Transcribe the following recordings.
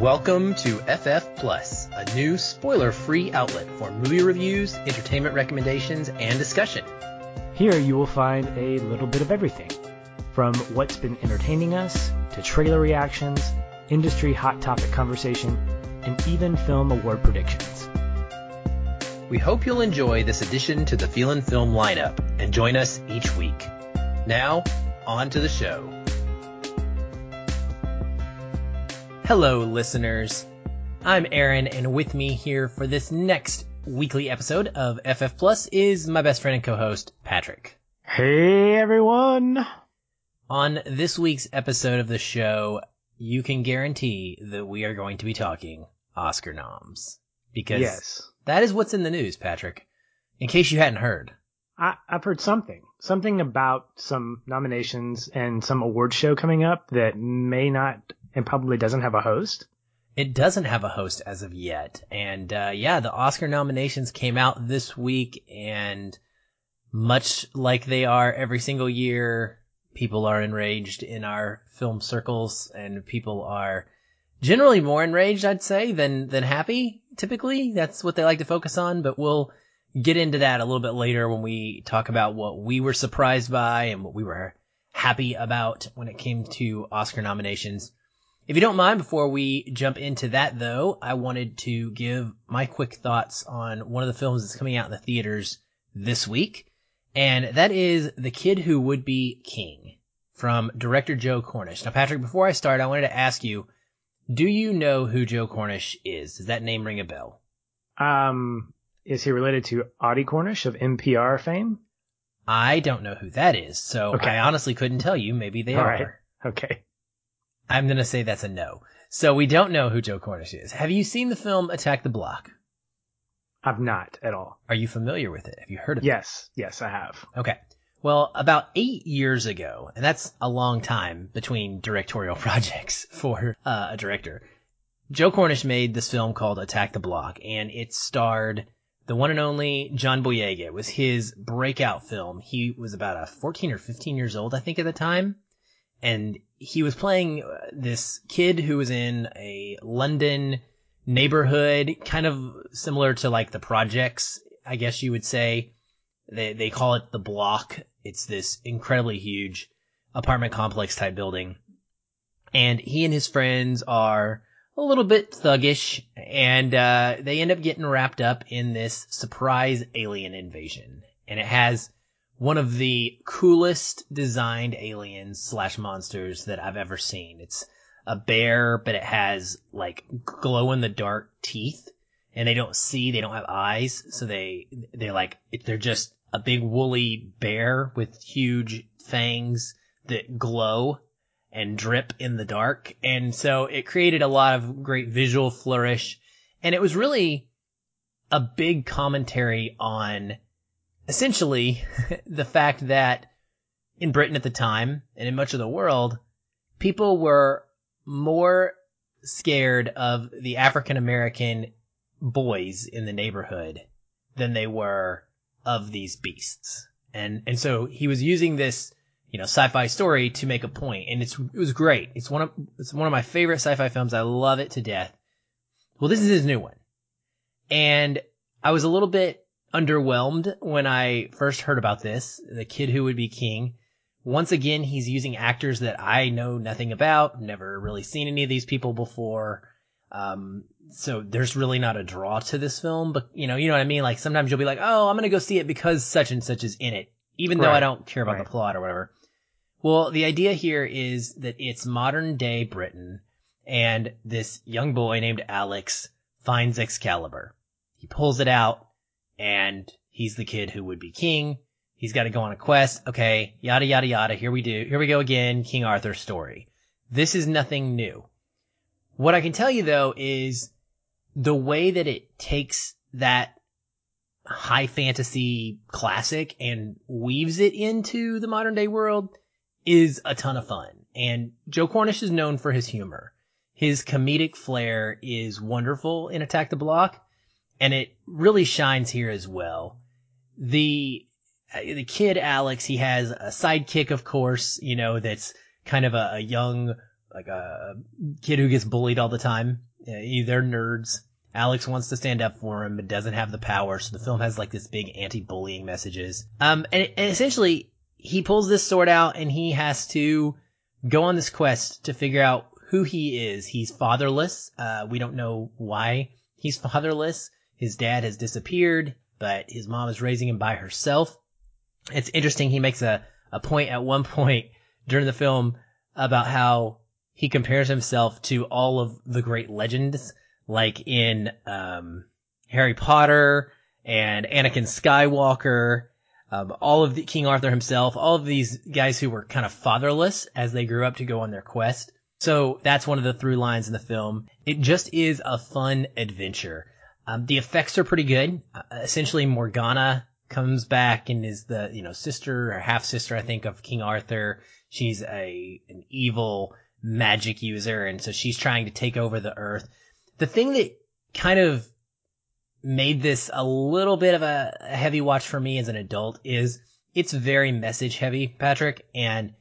Welcome to FF Plus, a new spoiler-free outlet for movie reviews, entertainment recommendations, and discussion. Here you will find a little bit of everything, from what's been entertaining us, to trailer reactions, industry hot topic conversation, and even film award predictions. We hope you'll enjoy this addition to the Feelin' Film lineup, and join us each week. Now, on to the show. Hello, listeners. I'm Aaron, and with me here for this next weekly episode of FF Plus is my best friend and co-host, Patrick. Hey, everyone. On this week's episode of the show, you can guarantee that we are going to be talking Oscar noms. Because that is what's in the news, Patrick, in case you hadn't heard. I've heard something about some nominations and some award show coming up that may not... It probably doesn't have a host. It doesn't have a host as of yet. And the Oscar nominations came out this week, and much like they are every single year, people are enraged in our film circles, and people are generally more enraged, I'd say, than happy, typically. That's what they like to focus on, but we'll get into that a little bit later when we talk about what we were surprised by and what we were happy about when it came to Oscar nominations. If you don't mind, before we jump into that, though, I wanted to give my quick thoughts on one of the films that's coming out in the theaters this week, and that is The Kid Who Would Be King from director Joe Cornish. Now, Patrick, before I start, I wanted to ask you, do you know who Joe Cornish is? Does that name ring a bell? Is he related to Audie Cornish of NPR fame? I don't know who that is, so okay. I honestly couldn't tell you. Maybe they are. Right. Okay. I'm going to say that's a no. So we don't know who Joe Cornish is. Have you seen the film Attack the Block? I've not at all. Are you familiar with it? Have you heard of it? Yes, I have. Okay. Well, about 8 years ago, and that's a long time between directorial projects for a director, Joe Cornish made this film called Attack the Block, and it starred the one and only John Boyega. It was his breakout film. He was about 14 or 15 years old, I think, at the time. And he was playing this kid who was in a London neighborhood, kind of similar to like the projects, I guess you would say. They call it the Block. It's this incredibly huge apartment complex type building. And he and his friends are a little bit thuggish, and they end up getting wrapped up in this surprise alien invasion. And it has one of the coolest designed aliens / monsters that I've ever seen. It's a bear, but it has like glow-in-the-dark teeth, and they don't see, they don't have eyes, so they're just a big woolly bear with huge fangs that glow and drip in the dark. And so it created a lot of great visual flourish, and it was really a big commentary on essentially the fact that in Britain at the time, and in much of the world, people were more scared of the African-American boys in the neighborhood than they were of these beasts. And so he was using this, sci-fi story to make a point, and it was great. It's one of my favorite sci-fi films. I love it to death. Well, this is his new one, and I was a little bit underwhelmed when I first heard about this, The Kid Who Would Be King. Once again, he's using actors that I know nothing about, never really seen any of these people before. So there's really not a draw to this film, but you know what I mean? Like sometimes you'll be like, oh, I'm going to go see it because such and such is in it, even though I don't care about the plot or whatever. Well, the idea here is that it's modern day Britain, and this young boy named Alex finds Excalibur. He pulls it out, and he's the kid who would be king. He's got to go on a quest. Okay, yada, yada, yada. Here we go again. King Arthur story. This is nothing new. What I can tell you, though, is the way that it takes that high fantasy classic and weaves it into the modern day world is a ton of fun. And Joe Cornish is known for his humor. His comedic flair is wonderful in Attack the Block, and it really shines here as well. The kid Alex, he has a sidekick, of course, that's kind of a young like a kid who gets bullied all the time. They're nerds. Alex wants to stand up for him, but doesn't have the power. So the film has like this big anti-bullying messages. And essentially he pulls this sword out and he has to go on this quest to figure out who he is. He's fatherless. We don't know why he's fatherless. His dad has disappeared, but his mom is raising him by herself. It's interesting. He makes a point at one point during the film about how he compares himself to all of the great legends, like in Harry Potter and Anakin Skywalker, all of the King Arthur himself, all of these guys who were kind of fatherless as they grew up to go on their quest. So that's one of the through lines in the film. It just is a fun adventure. The effects are pretty good. Essentially, Morgana comes back and is the, sister or half sister, I think, of King Arthur. She's an evil magic user, and so she's trying to take over the earth. The thing that kind of made this a little bit of a heavy watch for me as an adult is it's very message heavy, Patrick, and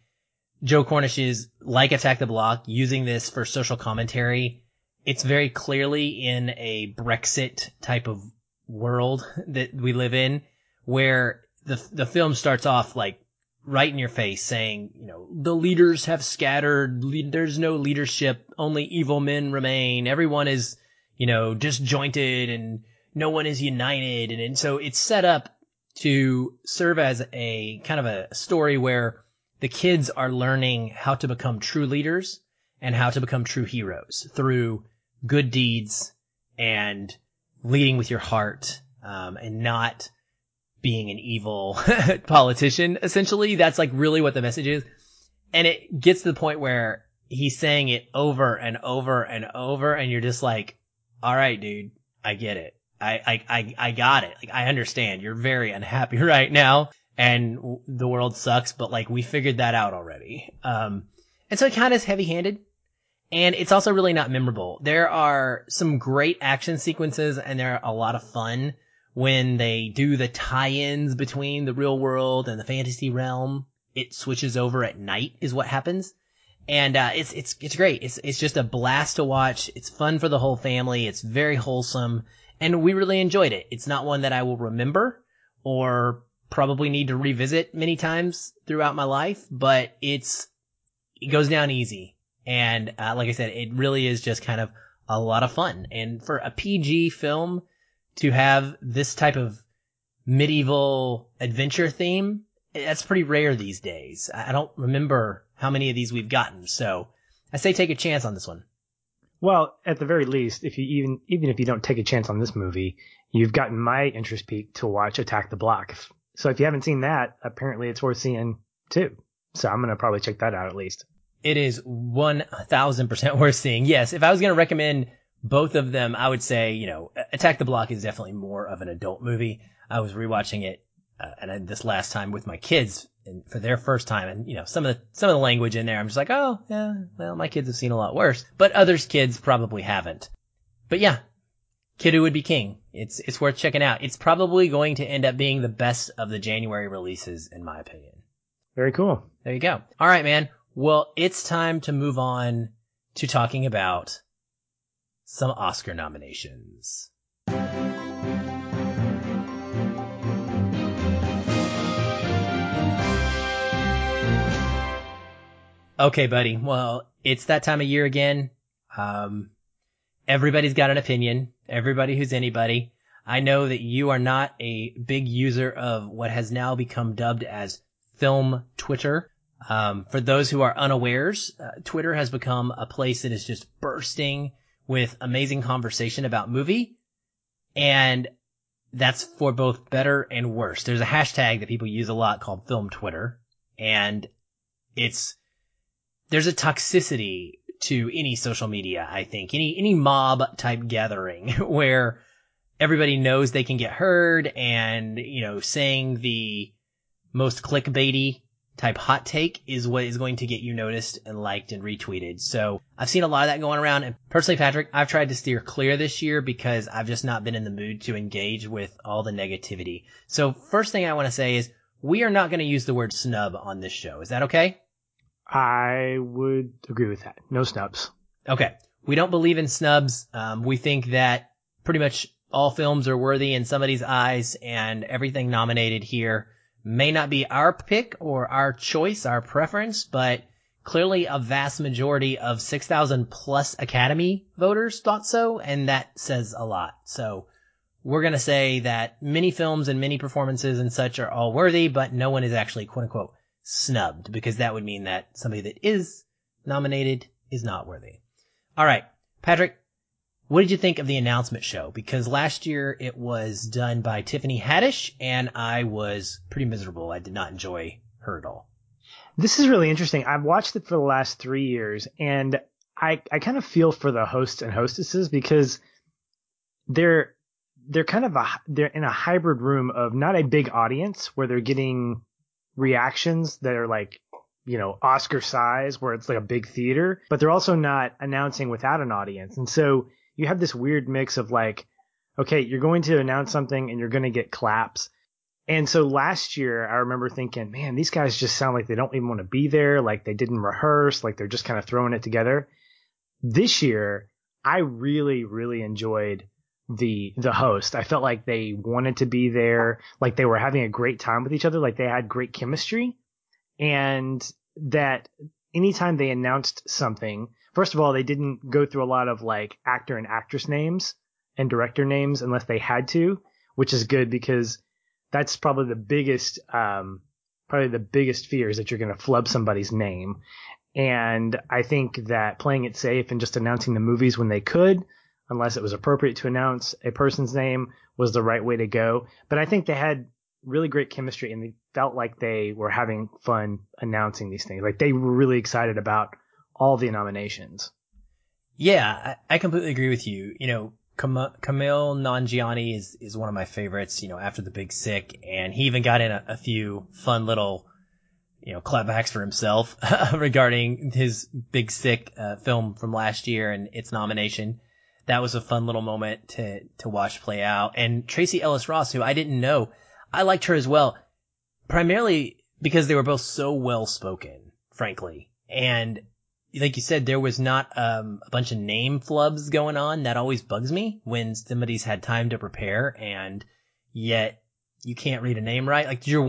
Joe Cornish is, like Attack the Block, using this for social commentary. It's very clearly in a Brexit type of world that we live in, where the film starts off like right in your face saying, the leaders have scattered. There's no leadership. Only evil men remain. Everyone is, disjointed and no one is united. And so it's set up to serve as a kind of a story where the kids are learning how to become true leaders and how to become true heroes through good deeds and leading with your heart, and not being an evil politician. Essentially, that's like really what the message is. And it gets to the point where he's saying it over and over and over. And you're just like, all right, dude, I get it. I got it. Like, I understand you're very unhappy right now and the world sucks, but like we figured that out already. And so it kind of is heavy-handed, and it's also really not memorable. There are some great action sequences, and they're a lot of fun when they do the tie-ins between the real world and the fantasy realm. It switches over at night is what happens, and it's great. It's just a blast to watch. It's fun for the whole family. It's very wholesome, and we really enjoyed it. It's not one that I will remember or probably need to revisit many times throughout my life, but it goes down easy. And like I said, it really is just kind of a lot of fun. And for a PG film to have this type of medieval adventure theme, that's pretty rare these days. I don't remember how many of these we've gotten. So I say take a chance on this one. Well, at the very least, if you even if you don't take a chance on this movie, you've gotten my interest peaked to watch Attack the Block. So if you haven't seen that, apparently it's worth seeing too. So I'm going to probably check that out at least. It is 1,000% worth seeing. Yes, if I was going to recommend both of them, I would say, Attack the Block is definitely more of an adult movie. I was rewatching it this last time with my kids and for their first time. And, some of the language in there, I'm just like, oh, yeah, well, my kids have seen a lot worse. But others' kids probably haven't. But yeah, Kiddo Would Be King. It's worth checking out. It's probably going to end up being the best of the January releases, in my opinion. Very cool. There you go. All right, man. Well, it's time to move on to talking about some Oscar nominations. Okay, buddy. Well, it's that time of year again. Everybody's got an opinion. Everybody who's anybody. I know that you are not a big user of what has now become dubbed as Film Twitter. For those who are unawares, Twitter has become a place that is just bursting with amazing conversation about movie. And that's for both better and worse. There's a hashtag that people use a lot called Film Twitter. And there's a toxicity to any social media, I think, any mob type gathering where everybody knows they can get heard and, saying the most clickbaity type hot take is what is going to get you noticed and liked and retweeted. So I've seen a lot of that going around. And personally, Patrick, I've tried to steer clear this year because I've just not been in the mood to engage with all the negativity. So first thing I want to say is we are not going to use the word snub on this show. Is that okay? I would agree with that. No snubs. Okay. We don't believe in snubs. We think that pretty much all films are worthy in somebody's eyes, and everything nominated here may not be our pick or our choice, our preference, but clearly a vast majority of 6,000 plus Academy voters thought so, and that says a lot. So we're going to say that many films and many performances and such are all worthy, but no one is actually quote unquote snubbed, because that would mean that somebody that is nominated is not worthy. All right, Patrick, what did you think of the announcement show? Because last year it was done by Tiffany Haddish, and I was pretty miserable. I did not enjoy her at all. This is really interesting. I've watched it for the last 3 years, and I kind of feel for the hosts and hostesses, because they're in a hybrid room of not a big audience where they're getting reactions that are like, you know, Oscar size, where it's like a big theater, but they're also not announcing without an audience. And so you have this weird mix of like, okay, you're going to announce something and you're going to get claps. And so last year I remember thinking, man, these guys just sound like they don't even want to be there. Like they didn't rehearse, like they're just kind of throwing it together. This year, I really, really enjoyed the host. I felt like they wanted to be there, like they were having a great time with each other, like they had great chemistry. And that anytime they announced something, first of all, they didn't go through a lot of like actor and actress names and director names unless they had to, which is good, because that's probably the biggest fear is that you're going to flub somebody's name. And I think that playing it safe and just announcing the movies when they could, unless it was appropriate to announce a person's name, was the right way to go. But I think they had really great chemistry, and they felt like they were having fun announcing these things. Like they were really excited about all the nominations. Yeah, I completely agree with you. You know, Camille Nanjiani is one of my favorites, you know, after The Big Sick, and he even got in a few fun little, you know, clapbacks for himself regarding his Big Sick film from last year and its nomination. That was a fun little moment to watch play out. And Tracy Ellis Ross, who I didn't know, I liked her as well, primarily because they were both so well-spoken, frankly. And like you said, there was not a bunch of name flubs going on. That always bugs me when somebody's had time to prepare and yet you can't read a name right. Like you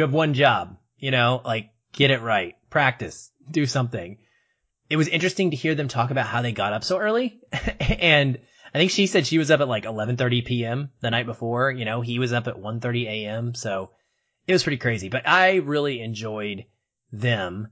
have one job, you know, like get it right, practice, do something. It was interesting to hear them talk about how they got up so early. And I think she said she was up at like 11:30 p.m. the night before. You know, he was up at 1:30 a.m. So it was pretty crazy. But I really enjoyed them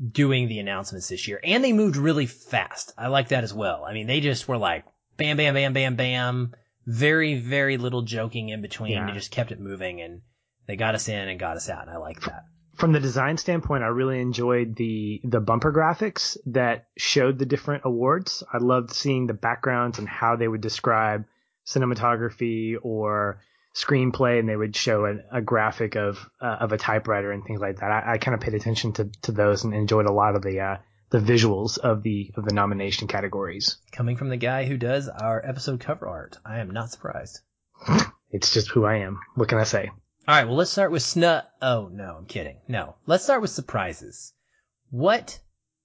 doing the announcements this year. And they moved really fast. I like that as well. I mean, they just were like, bam, bam, bam, bam, bam. Very, very little joking in between. Yeah. They just kept it moving, and they got us in and got us out. And I like that. From the design standpoint, I really enjoyed the bumper graphics that showed the different awards. I loved seeing the backgrounds and how they would describe cinematography or screenplay, and they would show a graphic of a typewriter and things like that. I kind of paid attention to those and enjoyed a lot of the visuals of the nomination categories. Coming from the guy who does our episode cover art, I am not surprised. It's just who I am. What can I say? All right, well, let's start with Oh, no, I'm kidding. No, let's start with surprises. What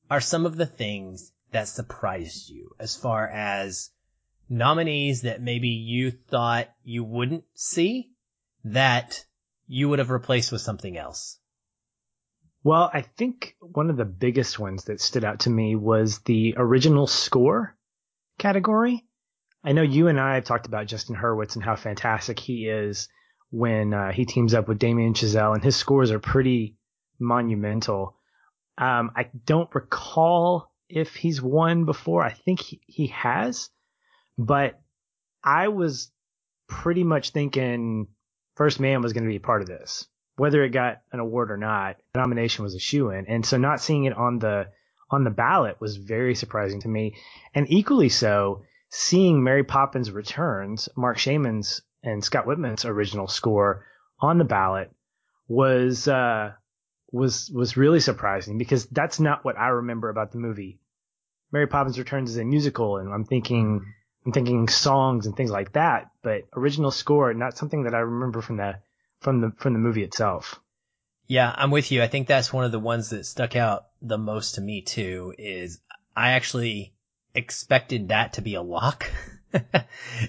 are some of the things that surprised you as far as nominees that maybe you thought you wouldn't see that you would have replaced with something else? Well, I think one of the biggest ones that stood out to me was the original score category. I know you and I have talked about Justin Hurwitz and how fantastic he is when he teams up with Damien Chazelle, and his scores are pretty monumental. I don't recall if he's won before. I think he has, but I was pretty much thinking First Man was going to be a part of this, whether it got an award or not. The nomination was a shoo-in, and so not seeing it on the ballot was very surprising to me, and equally so seeing Mary Poppins Returns, Mark Shaman's and Scott Whitman's original score on the ballot was really surprising, because that's not what I remember about the movie. Mary Poppins Returns is a musical, and I'm thinking songs and things like that, but original score, not something that I remember from the movie itself. Yeah, I'm with you. I think that's one of the ones that stuck out the most to me too, is I actually expected that to be a lock.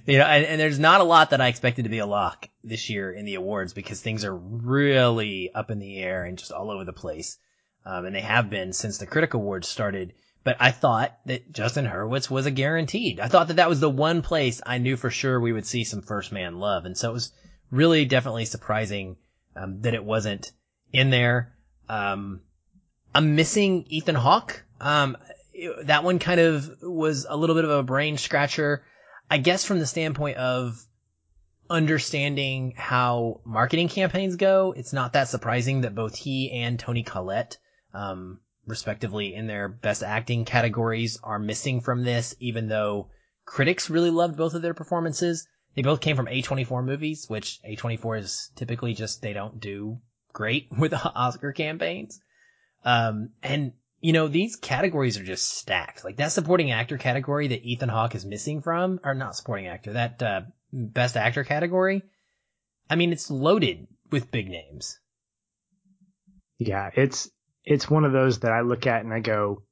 You know, and there's not a lot that I expected to be a lock this year in the awards, because things are really up in the air and just all over the place. And they have been since the Critic Awards started. But I thought that Justin Hurwitz was a guaranteed. I thought that that was the one place I knew for sure we would see some First Man love. And so it was really definitely surprising that it wasn't in there. I'm missing Ethan Hawke. That one kind of was a little bit of a brain scratcher, I guess, from the standpoint of understanding how marketing campaigns go. It's not that surprising that both he and Toni Collette, respectively, in their best acting categories are missing from this, even though critics really loved both of their performances. They both came from A24 movies, which A24 is typically just, they don't do great with Oscar campaigns. And you know, these categories are just stacked. Like that supporting actor category that Ethan Hawke is missing from, or not supporting actor, that best actor category. I mean, it's loaded with big names. Yeah, it's one of those that I look at and I go,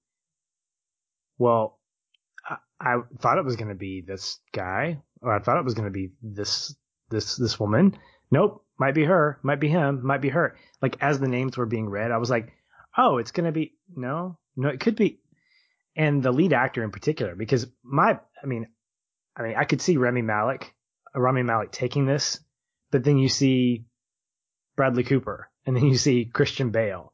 well, I thought it was going to be this guy, or I thought it was going to be this woman. Nope, might be her, might be him, might be her. Like as the names were being read, I was like, oh, it's going to be, no, it could be. And the lead actor in particular, because I mean, I could see Rami Malek taking this, but then you see Bradley Cooper and then you see Christian Bale.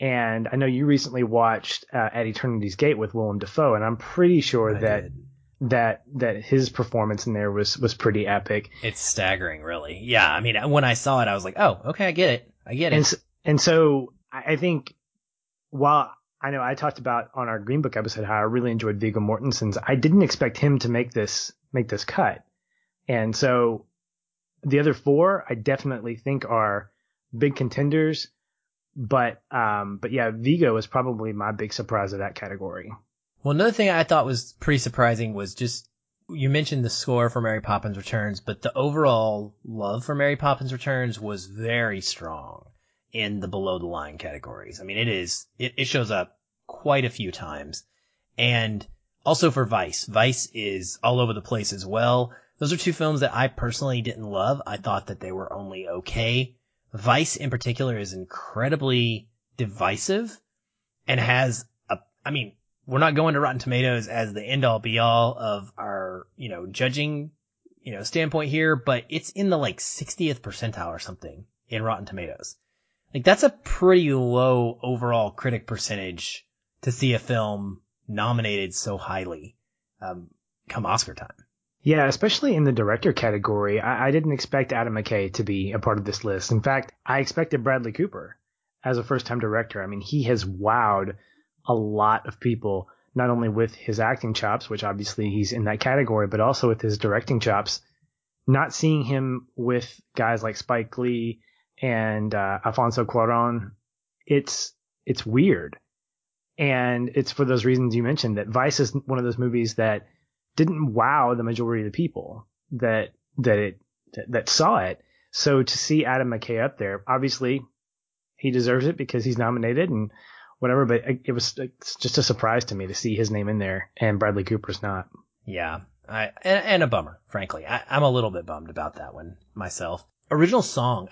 And I know you recently watched At Eternity's Gate with Willem Dafoe, and I'm pretty sure that his performance in there was pretty epic. It's staggering, really. Yeah. I mean, when I saw it, I was like, oh, okay, I get it. And so I think, while I know I talked about on our Green Book episode how I really enjoyed Viggo Mortensen's, I didn't expect him to make this cut. And so the other four I definitely think are big contenders, but yeah, Viggo is probably my big surprise of that category. Well, another thing I thought was pretty surprising was just, you mentioned the score for Mary Poppins Returns, but the overall love for Mary Poppins Returns was very strong in the below the line categories. I mean, it shows up quite a few times. And also for Vice. Vice is all over the place as well. Those are two films that I personally didn't love. I thought that they were only okay. Vice in particular is incredibly divisive and has we're not going to Rotten Tomatoes as the end all be all of our, judging, standpoint here, but it's in the 60th percentile or something in Rotten Tomatoes. Like, that's a pretty low overall critic percentage to see a film nominated so highly come Oscar time. Yeah, especially in the director category. I didn't expect Adam McKay to be a part of this list. In fact, I expected Bradley Cooper as a first-time director. I mean, he has wowed a lot of people, not only with his acting chops, which obviously he's in that category, but also with his directing chops. Not seeing him with guys like Spike Lee and Alfonso Cuarón, it's weird. And it's for those reasons you mentioned that Vice is one of those movies that didn't wow the majority of the people that saw it. So to see Adam McKay up there, obviously he deserves it because he's nominated and whatever, but it was just a surprise to me to see his name in there and Bradley Cooper's not. Yeah, and a bummer, frankly. I'm a little bit bummed about that one myself. Original song.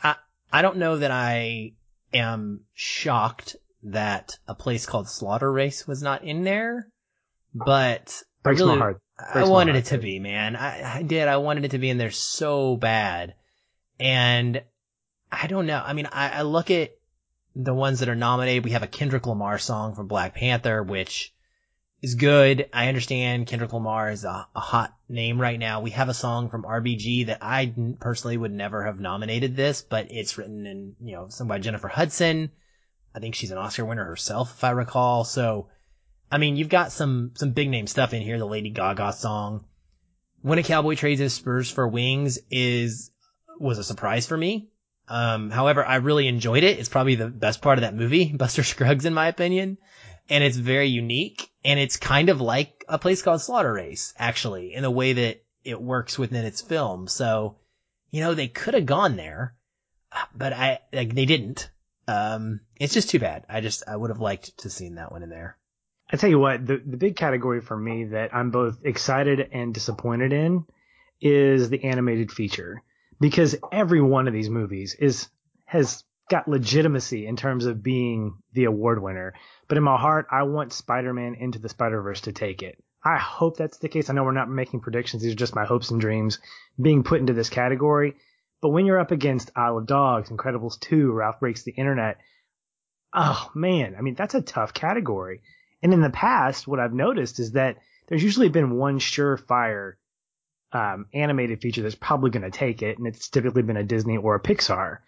I don't know that I am shocked that a place called Slaughter Race was not in there, but breaks my heart. I wanted it to be, man. I did. I wanted it to be in there so bad. And I don't know. I mean, I look at the ones that are nominated. We have a Kendrick Lamar song from Black Panther, which is good. I understand Kendrick Lamar is a hot name right now. We have a song from RBG that I personally would never have nominated this, but it's written in, sung by Jennifer Hudson. I think she's an Oscar winner herself, if I recall. So, I mean, you've got some big name stuff in here. The Lady Gaga song, When a Cowboy Trades His Spurs for Wings, was a surprise for me. However, I really enjoyed it. It's probably the best part of that movie, Buster Scruggs, in my opinion. And it's very unique, and it's kind of like a place called Slaughter Race, actually, in the way that it works within its film. So, they could have gone there, but they didn't. It's just too bad. I would have liked to seen that one in there. I tell you what, the big category for me that I'm both excited and disappointed in is the animated feature, because every one of these movies has got legitimacy in terms of being the award winner. But in my heart, I want Spider-Man Into the Spider-Verse to take it. I hope that's the case. I know we're not making predictions. These are just my hopes and dreams being put into this category. But when you're up against Isle of Dogs, Incredibles 2, Ralph Breaks the Internet, oh, man, I mean, that's a tough category. And in the past, what I've noticed is that there's usually been one surefire animated feature that's probably going to take it, and it's typically been a Disney or a Pixar.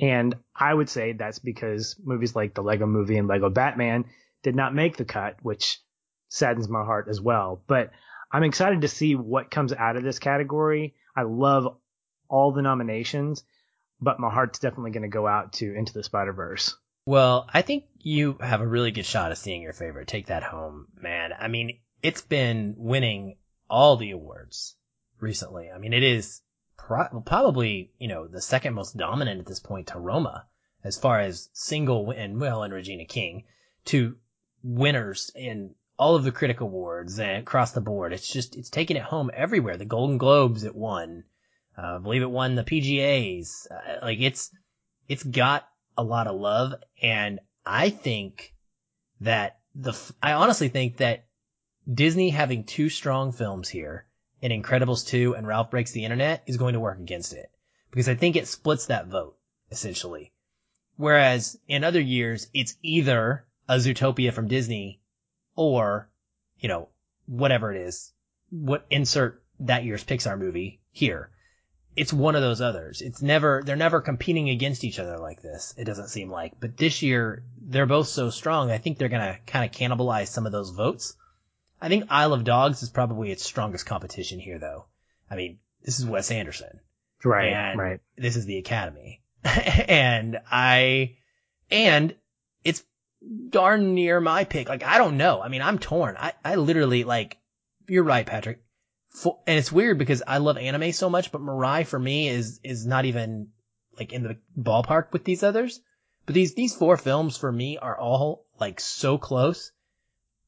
And I would say that's because movies like the Lego Movie and Lego Batman did not make the cut, which saddens my heart as well. But I'm excited to see what comes out of this category. I love all the nominations, but my heart's definitely going to go out to Into the Spider-Verse. Well, I think you have a really good shot of seeing your favorite take that home, man. I mean, it's been winning all the awards recently. I mean, it is probably, you know, the second most dominant at this point to Roma as far as single and and Regina King to winners in all of the critic awards and across the board. It's taking it home everywhere. The Golden Globes it won. I believe it won the PGAs. It's got a lot of love, and I think that I honestly think that Disney having two strong films here in Incredibles 2 and Ralph Breaks the Internet is going to work against it, because I think it splits that vote essentially. Whereas in other years, it's either a Zootopia from Disney or, you know, whatever it is, what insert that year's Pixar movie here. It's one of those others. They're never competing against each other like this, it doesn't seem like. But this year, they're both so strong, I think they're going to kind of cannibalize some of those votes. I think Isle of Dogs is probably its strongest competition here, though. I mean, this is Wes Anderson. Right, and right. This is the Academy. And it's darn near my pick. I don't know. I mean, I'm torn. I literally, you're right, Patrick. And it's weird because I love anime so much, but Mirai for me is not even in the ballpark with these others. But these four films for me are all so close.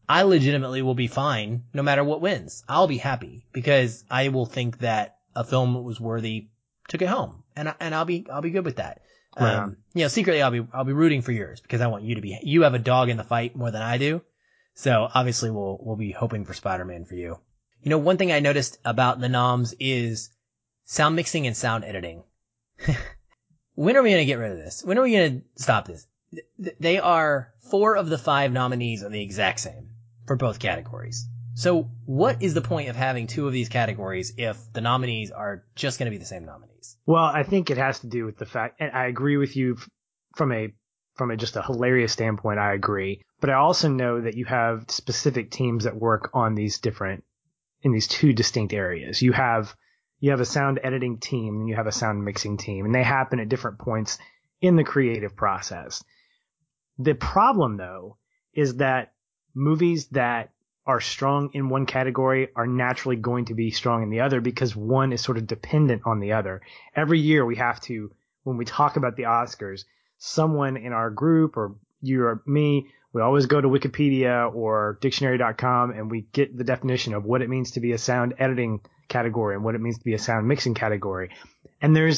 I legitimately will be fine no matter what wins. I'll be happy because I will think that a film was worthy took it home, and I'll be good with that. Right. Secretly I'll be rooting for yours because I want you to be. You have a dog in the fight more than I do, so obviously we'll be hoping for Spider-Man for you. You know, one thing I noticed about the noms is sound mixing and sound editing. When are we going to get rid of this? When are we going to stop this? They are 4 of the 5 nominees are the exact same for both categories. So what is the point of having 2 of these categories if the nominees are just going to be the same nominees? Well, I think it has to do with the fact, and I agree with you from a just a hilarious standpoint, I agree. But I also know that you have specific teams that work on these different in these two distinct areas. You have a sound editing team and you have a sound mixing team, and they happen at different points in the creative process. The problem, though, is that movies that are strong in one category are naturally going to be strong in the other because one is sort of dependent on the other. Every year we have to, when we talk about the Oscars, someone in our group or you or me, we always go to Wikipedia or dictionary.com and we get the definition of what it means to be a sound editing category and what it means to be a sound mixing category. And there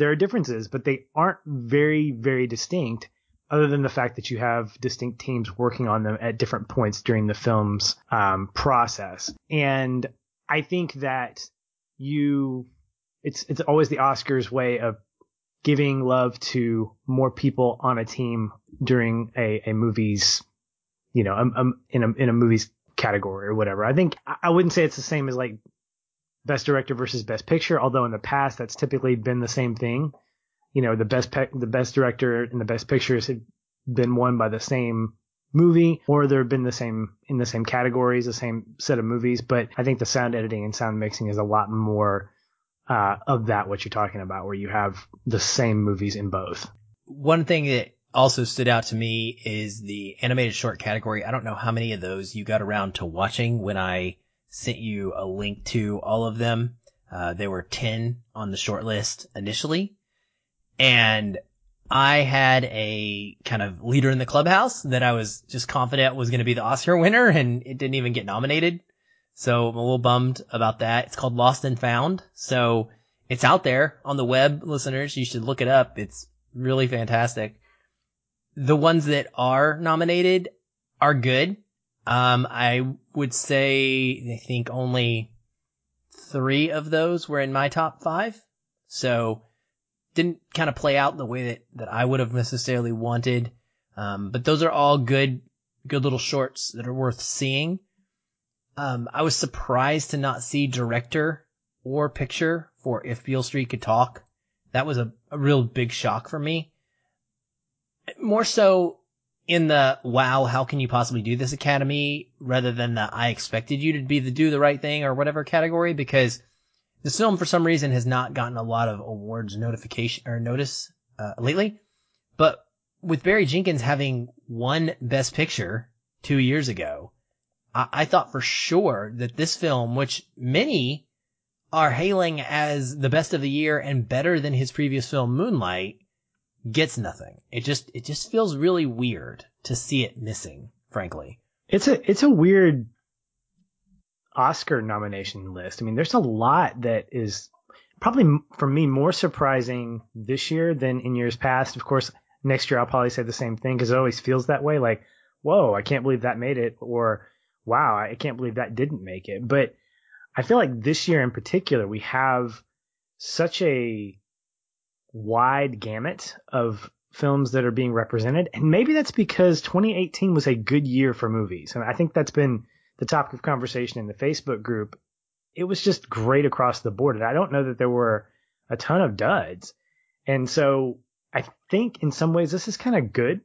are differences, but they aren't very, very distinct other than the fact that you have distinct teams working on them at different points during the film's process. And I think that it's always the Oscars way of giving love to more people on a team during a movie's, you know, in a movie's category or whatever. I think I wouldn't say it's the same as best director versus best picture, although in the past that's typically been the same thing. You know, the best director and the best pictures have been won by the same movie, or they've been in the same categories, the same set of movies. But I think the sound editing and sound mixing is a lot more of that, what you're talking about, where you have the same movies in both. One thing that also stood out to me is the animated short category. I don't know how many of those you got around to watching when I sent you a link to all of them. There were 10 on the short list initially. And I had a kind of leader in the clubhouse that I was just confident was going to be the Oscar winner, and it didn't even get nominated. So I'm a little bummed about that. It's called Lost and Found. So it's out there on the web, listeners. You should look it up. It's really fantastic. The ones that are nominated are good. I would say I think only 3 of those were in my top 5. So didn't kind of play out the way that I would have necessarily wanted. But those are all good little shorts that are worth seeing. I was surprised to not see director or picture for If Beale Street Could Talk. That was a real big shock for me. More so in the, wow, how can you possibly do this, Academy, rather than the I expected you to be the do the right thing or whatever category, because this film for some reason has not gotten a lot of awards notification or notice lately. But with Barry Jenkins having won Best Picture 2 years ago, I thought for sure that this film, which many are hailing as the best of the year and better than his previous film Moonlight, gets nothing. It just feels really weird to see it missing, frankly. It's a weird Oscar nomination list. I mean, there's a lot that is probably for me more surprising this year than in years past. Of course, next year I'll probably say the same thing because it always feels that way. Like, whoa, I can't believe that made it, or wow, I can't believe that didn't make it. But I feel like this year in particular, we have such a wide gamut of films that are being represented. And maybe that's because 2018 was a good year for movies. And I think that's been the topic of conversation in the Facebook group. It was just great across the board. And I don't know that there were a ton of duds. And so I think in some ways this is kind of good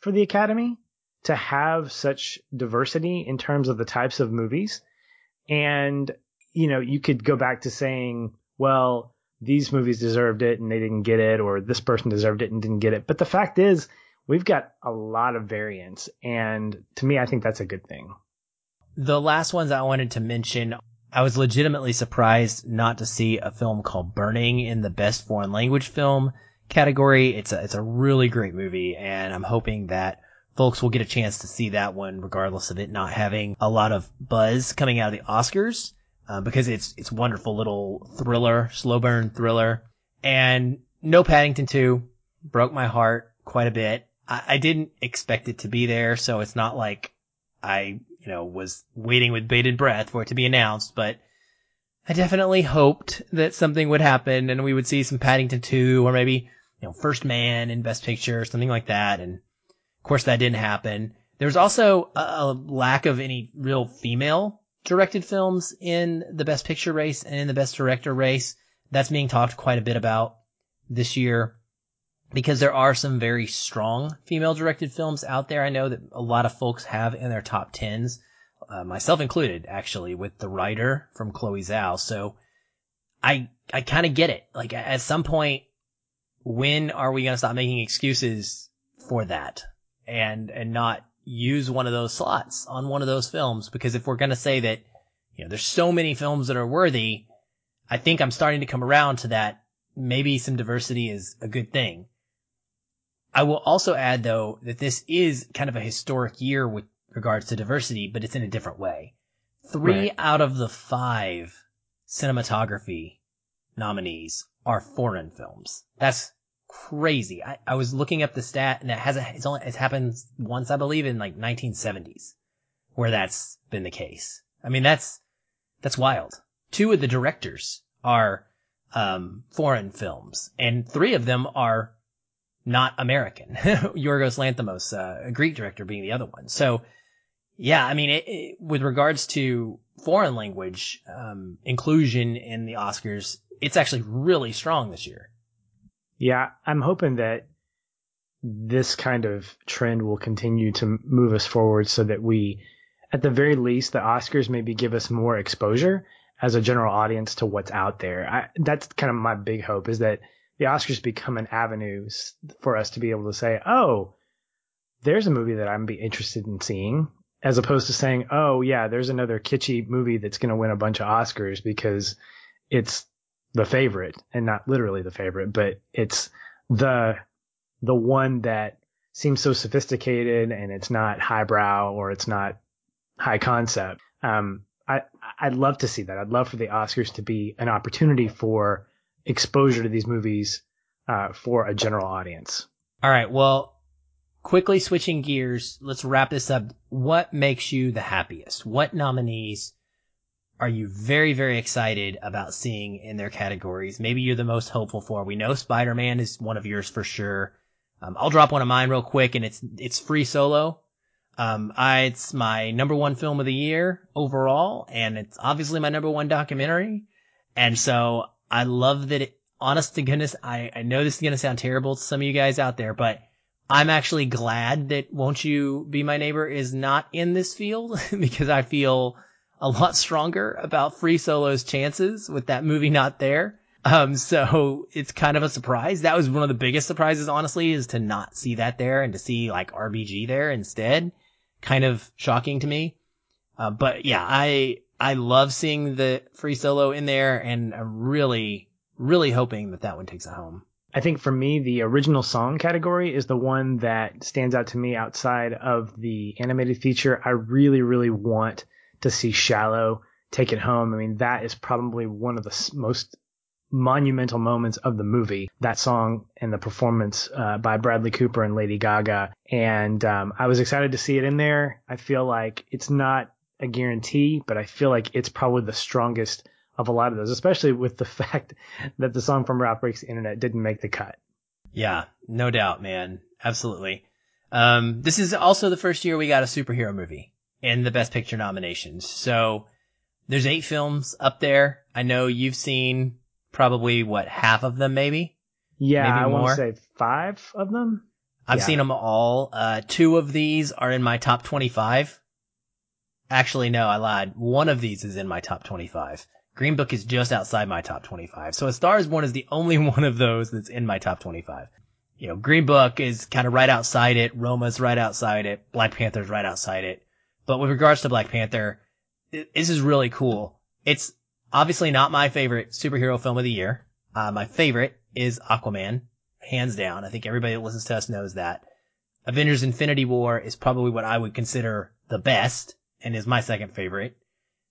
for the Academy to have such diversity in terms of the types of movies. And, you know, you could go back to saying, well, these movies deserved it and they didn't get it, or this person deserved it and didn't get it. But the fact is, we've got a lot of variance. And to me, I think that's a good thing. The last ones I wanted to mention, I was legitimately surprised not to see a film called Burning in the Best Foreign Language Film category. It's a really great movie, and I'm hoping that folks will get a chance to see that one, regardless of it not having a lot of buzz coming out of the Oscars, because it's wonderful little thriller, slow burn thriller. And no Paddington 2, broke my heart quite a bit. I didn't expect it to be there, so it's not like I, you know, was waiting with bated breath for it to be announced, but I definitely hoped that something would happen and we would see some Paddington 2 or maybe, you know, First Man in Best Picture or something like that. And of course, that didn't happen. There was also a lack of any real female-directed films in the Best Picture race and in the Best Director race. That's being talked quite a bit about this year because there are some very strong female-directed films out there. I know that a lot of folks have in their top tens, myself included, actually, with The Writer from Chloe Zhao. So I kind of get it. Like, at some point, when are we going to stop making excuses for that? And not use one of those slots on one of those films, because if we're going to say that, you know, there's so many films that are worthy, I think I'm starting to come around to that. Maybe some diversity is a good thing. I will also add, though, that this is kind of a historic year with regards to diversity, but it's in a different way. 3 Right. out of the 5 cinematography nominees are foreign films. That's crazy. I was looking up the stat, and it's happened once, I believe, in like 1970s where that's been the case. I mean, that's wild. 2 of the directors are foreign films, and 3 of them are not American. Yorgos Lanthimos, a Greek director, being the other one. So yeah, I mean, it, with regards to foreign language inclusion in the Oscars, it's actually really strong this year. Yeah, I'm hoping that this kind of trend will continue to move us forward so that we, at the very least, the Oscars maybe give us more exposure as a general audience to what's out there. That's kind of my big hope, is that the Oscars become an avenue for us to be able to say, oh, there's a movie that I'm be interested in seeing, as opposed to saying, oh, yeah, there's another kitschy movie that's going to win a bunch of Oscars because it's The Favorite, and not literally The Favorite, but it's the the one that seems so sophisticated and it's not highbrow or it's not high concept. I'd love to see that. I'd love for the Oscars to be an opportunity for exposure to these movies for a general audience. All right. Well, quickly switching gears, let's wrap this up. What makes you the happiest? What nominees are you very, very excited about seeing in their categories? Maybe you're the most hopeful for. We know Spider-Man is one of yours for sure. I'll drop one of mine real quick, and it's Free Solo. It's my number one film of the year overall, and it's obviously my number one documentary. And so I love that it, honest to goodness, I know this is going to sound terrible to some of you guys out there, but I'm actually glad that Won't You Be My Neighbor is not in this field because I feel a lot stronger about Free Solo's chances with that movie not there. So it's kind of a surprise. That was one of the biggest surprises, honestly, is to not see that there and to see like RBG there instead. Kind of shocking to me. But yeah, I love seeing the Free Solo in there, and I'm really, really hoping that that one takes it home. I think for me, the original song category is the one that stands out to me outside of the animated feature. I really, really want to see Shallow take it home. I mean, that is probably one of the most monumental moments of the movie, that song and the performance by Bradley Cooper and Lady Gaga. And I was excited to see it in there. I feel like it's not a guarantee, but I feel like it's probably the strongest of a lot of those, especially with the fact that the song from Ralph Breaks the Internet didn't make the cut. Yeah, no doubt, man. Absolutely. This is also the first year we got a superhero movie in the Best Picture nominations. So there's 8 films up there. I know you've seen probably, what, half of them, maybe? Yeah, maybe I want to say 5 of them. I've seen them all. 2 of these are in my top 25. Actually, no, I lied. One of these is in my top 25. Green Book is just outside my top 25. So A Star Is Born is the only one of those that's in my top 25. You know, Green Book is kind of right outside it. Roma's right outside it. Black Panther's right outside it. But with regards to Black Panther, this is really cool. It's obviously not my favorite superhero film of the year. My favorite is Aquaman, hands down. I think everybody that listens to us knows that. Avengers Infinity War is probably what I would consider the best and is my second favorite.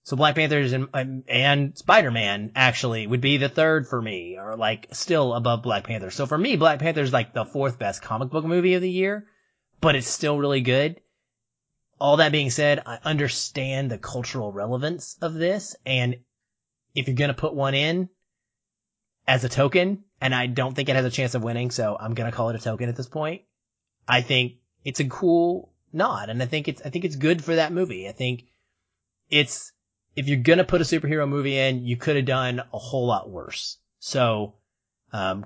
So Black Panther and Spider-Man actually would be the third for me, or like still above Black Panther. So for me, Black Panther is like the 4th best comic book movie of the year, but it's still really good. All that being said, I understand the cultural relevance of this, and if you're going to put one in as a token, and I don't think it has a chance of winning, so I'm going to call it a token at this point, I think it's a cool nod, and I think it's good for that movie. I think it's, if you're going to put a superhero movie in, you could have done a whole lot worse. So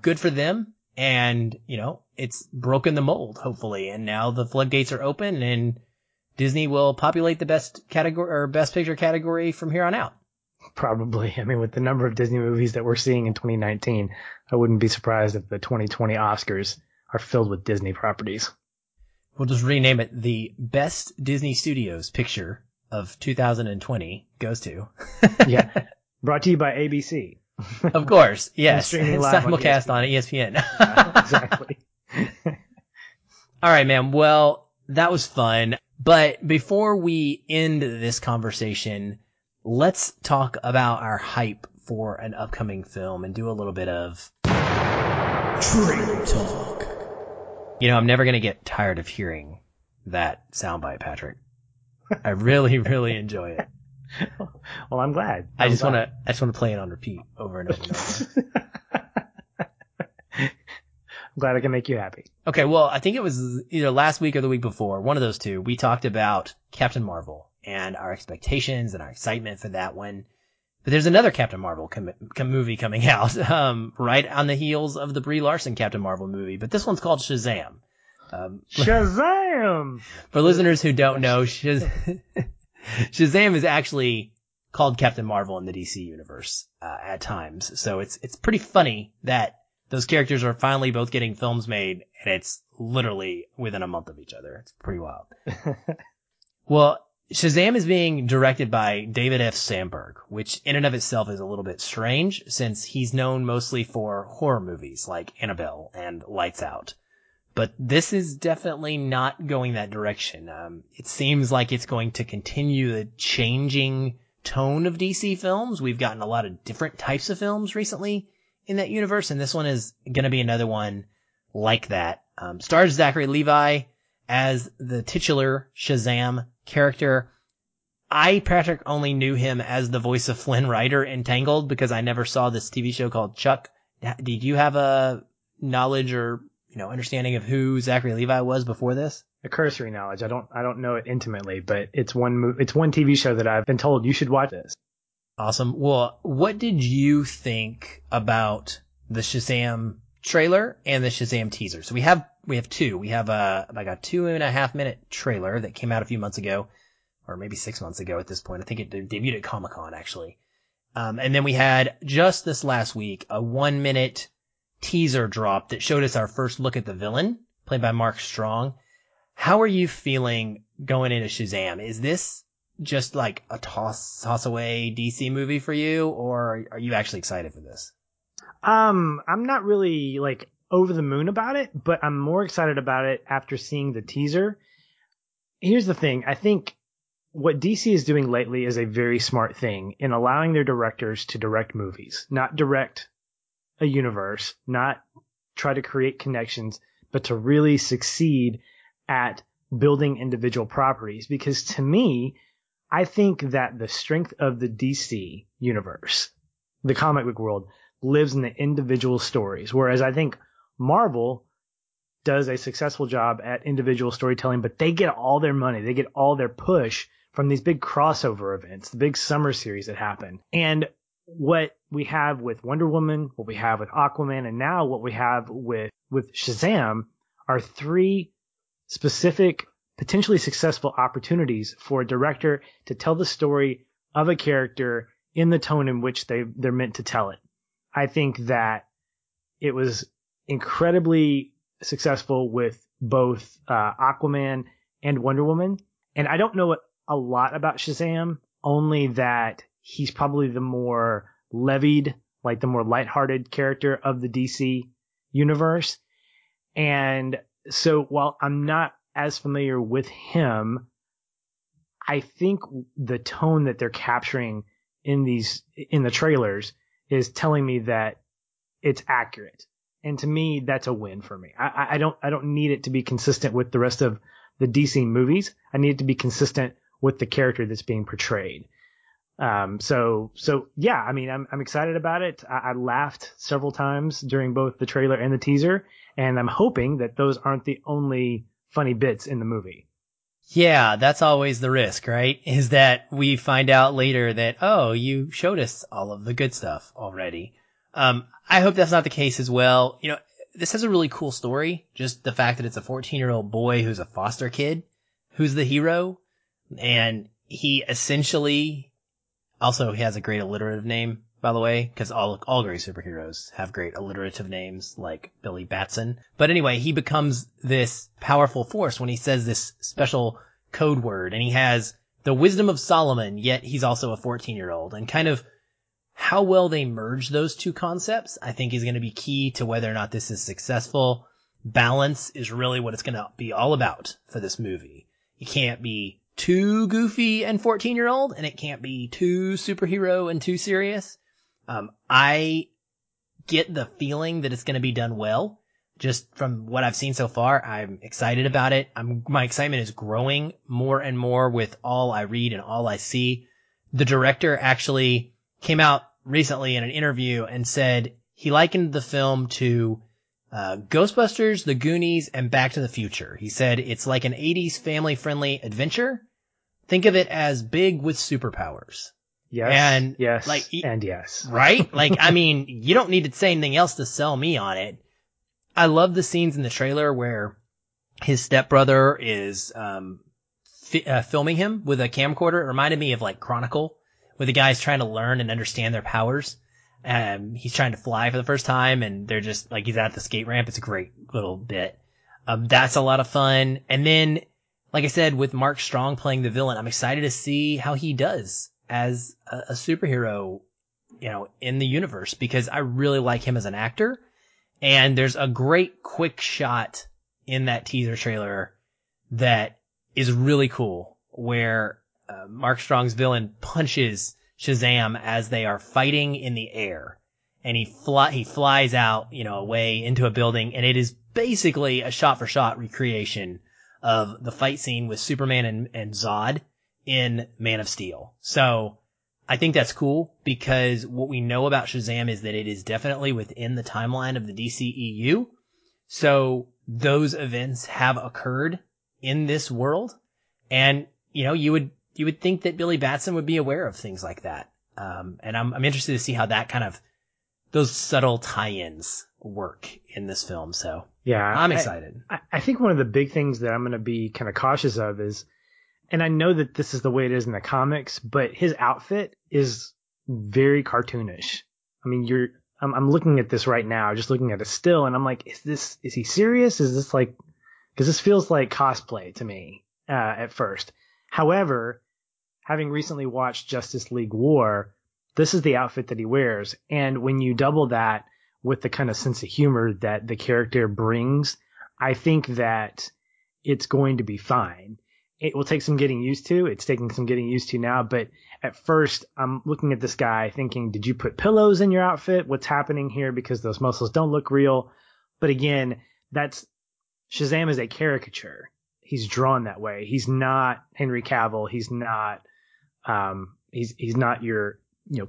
good for them, and, you know, it's broken the mold, hopefully, and now the floodgates are open, and Disney will populate the best category or best picture category from here on out. Probably. I mean, with the number of Disney movies that we're seeing in 2019, I wouldn't be surprised if the 2020 Oscars are filled with Disney properties. We'll just rename it the Best Disney Studios Picture of 2020 goes to. Yeah. Brought to you by ABC. Of course. Yes. Streaming live simulcast on ESPN. Yeah, exactly. All right, man. Well, that was fun. But before we end this conversation, let's talk about our hype for an upcoming film and do a little bit of trailer talk. You know, I'm never going to get tired of hearing that soundbite, Patrick. I really, really enjoy it. Well, I'm glad. I just want to play it on repeat over and over and over. I'm glad I can make you happy. Okay, well, I think it was either last week or the week before, one of those two, we talked about Captain Marvel and our expectations and our excitement for that one. But there's another Captain Marvel movie coming out right on the heels of the Brie Larson Captain Marvel movie, but this one's called Shazam. Shazam! For listeners who don't know, Shazam is actually called Captain Marvel in the DC universe at times. So it's pretty funny that those characters are finally both getting films made, and it's literally within a month of each other. It's pretty wild. Well, Shazam is being directed by David F. Sandberg, which in and of itself is a little bit strange since he's known mostly for horror movies like Annabelle and Lights Out. But this is definitely not going that direction. It seems like it's going to continue the changing tone of DC films. We've gotten a lot of different types of films recently in that universe, and this one is going to be another one like that. Stars Zachary Levi as the titular Shazam character. I, Patrick, only knew him as the voice of Flynn Rider in Tangled because I never saw this TV show called Chuck. Did you have a knowledge or, understanding of who Zachary Levi was before this? A cursory knowledge. I don't know it intimately, but it's one TV show that I've been told you should watch this. Awesome. Well, what did you think about the Shazam trailer and the Shazam teaser? So we have two. We have a 2.5-minute trailer that came out a few months ago, or maybe 6 months ago at this point. I think it debuted at Comic-Con, actually. And then we had, just this last week, a 1-minute teaser drop that showed us our first look at the villain, played by Mark Strong. How are you feeling going into Shazam? Is this just like a toss away DC movie for you, or are you actually excited for this? I'm not really like over the moon about it, but I'm more excited about it after seeing the teaser. Here's the thing. I think what DC is doing lately is a very smart thing in allowing their directors to direct movies, not direct a universe, not try to create connections, but to really succeed at building individual properties. Because to me, I think that the strength of the DC universe, the comic book world, lives in the individual stories, whereas I think Marvel does a successful job at individual storytelling, but they get all their money, they get all their push from these big crossover events, the big summer series that happen. And what we have with Wonder Woman, what we have with Aquaman, and now what we have with Shazam are three specific, potentially successful opportunities for a director to tell the story of a character in the tone in which they're meant to tell it. I think that it was incredibly successful with both Aquaman and Wonder Woman. And I don't know a lot about Shazam, only that he's probably the more levied, like the more lighthearted character of the DC universe. And so while I'm not as familiar with him, I think the tone that they're capturing in the trailers is telling me that it's accurate. And to me, that's a win for me. I don't need it to be consistent with the rest of the DC movies. I need it to be consistent with the character that's being portrayed. So yeah, I mean, I'm excited about it. I laughed several times during both the trailer and the teaser, and I'm hoping that those aren't the only funny bits in the movie. Yeah, that's always the risk, right? Is that we find out later that, oh, you showed us all of the good stuff already. I hope that's not the case as well. This has a really cool story. Just the fact that it's a 14-year-old boy who's a foster kid, who's the hero. And he essentially also has a great alliterative name, by the way, because all great superheroes have great alliterative names like Billy Batson. But anyway, he becomes this powerful force when he says this special code word, and he has the wisdom of Solomon, yet he's also a 14-year-old, and kind of how well they merge those two concepts, I think, is going to be key to whether or not this is successful. Balance is really what it's going to be all about for this movie. You can't be too goofy and 14-year-old, and it can't be too superhero and too serious. I get the feeling that it's going to be done well. Just from what I've seen so far, I'm excited about it. My excitement is growing more and more with all I read and all I see. The director actually came out recently in an interview and said he likened the film to Ghostbusters, The Goonies, and Back to the Future. He said it's like an 80s family-friendly adventure. Think of it as big with superpowers. Yes, and yes, and yes. Right? I mean, you don't need to say anything else to sell me on it. I love the scenes in the trailer where his stepbrother is filming him with a camcorder. It reminded me of, Chronicle, where the guy's trying to learn and understand their powers. He's trying to fly for the first time, and they're just, he's at the skate ramp. It's a great little bit. That's a lot of fun. And then, like I said, with Mark Strong playing the villain, I'm excited to see how he does as a superhero, in the universe, because I really like him as an actor. And there's a great quick shot in that teaser trailer that is really cool, where Mark Strong's villain punches Shazam as they are fighting in the air, and he flies out, away into a building, and it is basically a shot-for-shot recreation of the fight scene with Superman and Zod in Man of Steel. So I think that's cool, because what we know about Shazam is that it is definitely within the timeline of the DCEU. So those events have occurred in this world. And, you would think that Billy Batson would be aware of things like that. And I'm interested to see how that kind of, those subtle tie-ins work in this film. So yeah, I'm excited. I think one of the big things that I'm going to be kind of cautious of is, and I know that this is the way it is in the comics, but his outfit is very cartoonish. I mean, I'm looking at this right now, just looking at a still, and I'm like, is he serious? Is this like, because this feels like cosplay to me at first. However, having recently watched Justice League War, this is the outfit that he wears. And when you double that with the kind of sense of humor that the character brings, I think that it's going to be fine. It will take some getting used to. It's taking some getting used to now. But at first, I'm looking at this guy thinking, did you put pillows in your outfit? What's happening here? Because those muscles don't look real. But again, Shazam is a caricature. He's drawn that way. He's not Henry Cavill. He's not he's not your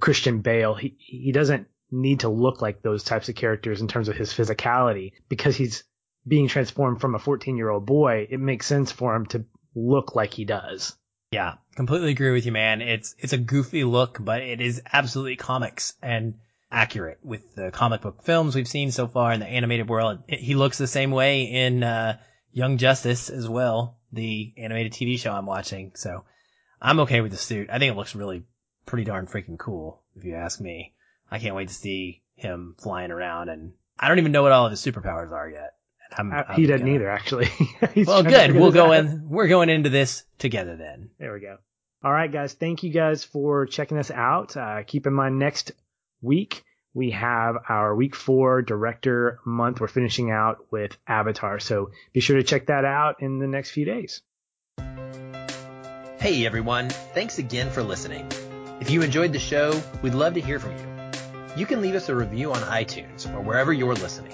Christian Bale. He doesn't need to look like those types of characters in terms of his physicality, because he's being transformed from a 14-year-old boy. It makes sense for him to look like he does. Yeah, completely agree with you, man. It's a goofy look, but it is absolutely comics and accurate with the comic book films we've seen so far in the animated world. He looks the same way in Young Justice as well, the animated TV show I'm watching. So I'm okay with the suit. I think it looks really pretty darn freaking cool, if you ask me. I can't wait to see him flying around, and I don't even know what all of his superpowers are yet. He doesn't either, actually. Well, good. We're going into this together then. There we go. All right, guys. Thank you guys for checking us out. Keep in mind, next week we have our week 4 director month. We're finishing out with Avatar, so be sure to check that out in the next few days. Hey, everyone. Thanks again for listening. If you enjoyed the show, we'd love to hear from you. You can leave us a review on iTunes or wherever you're listening.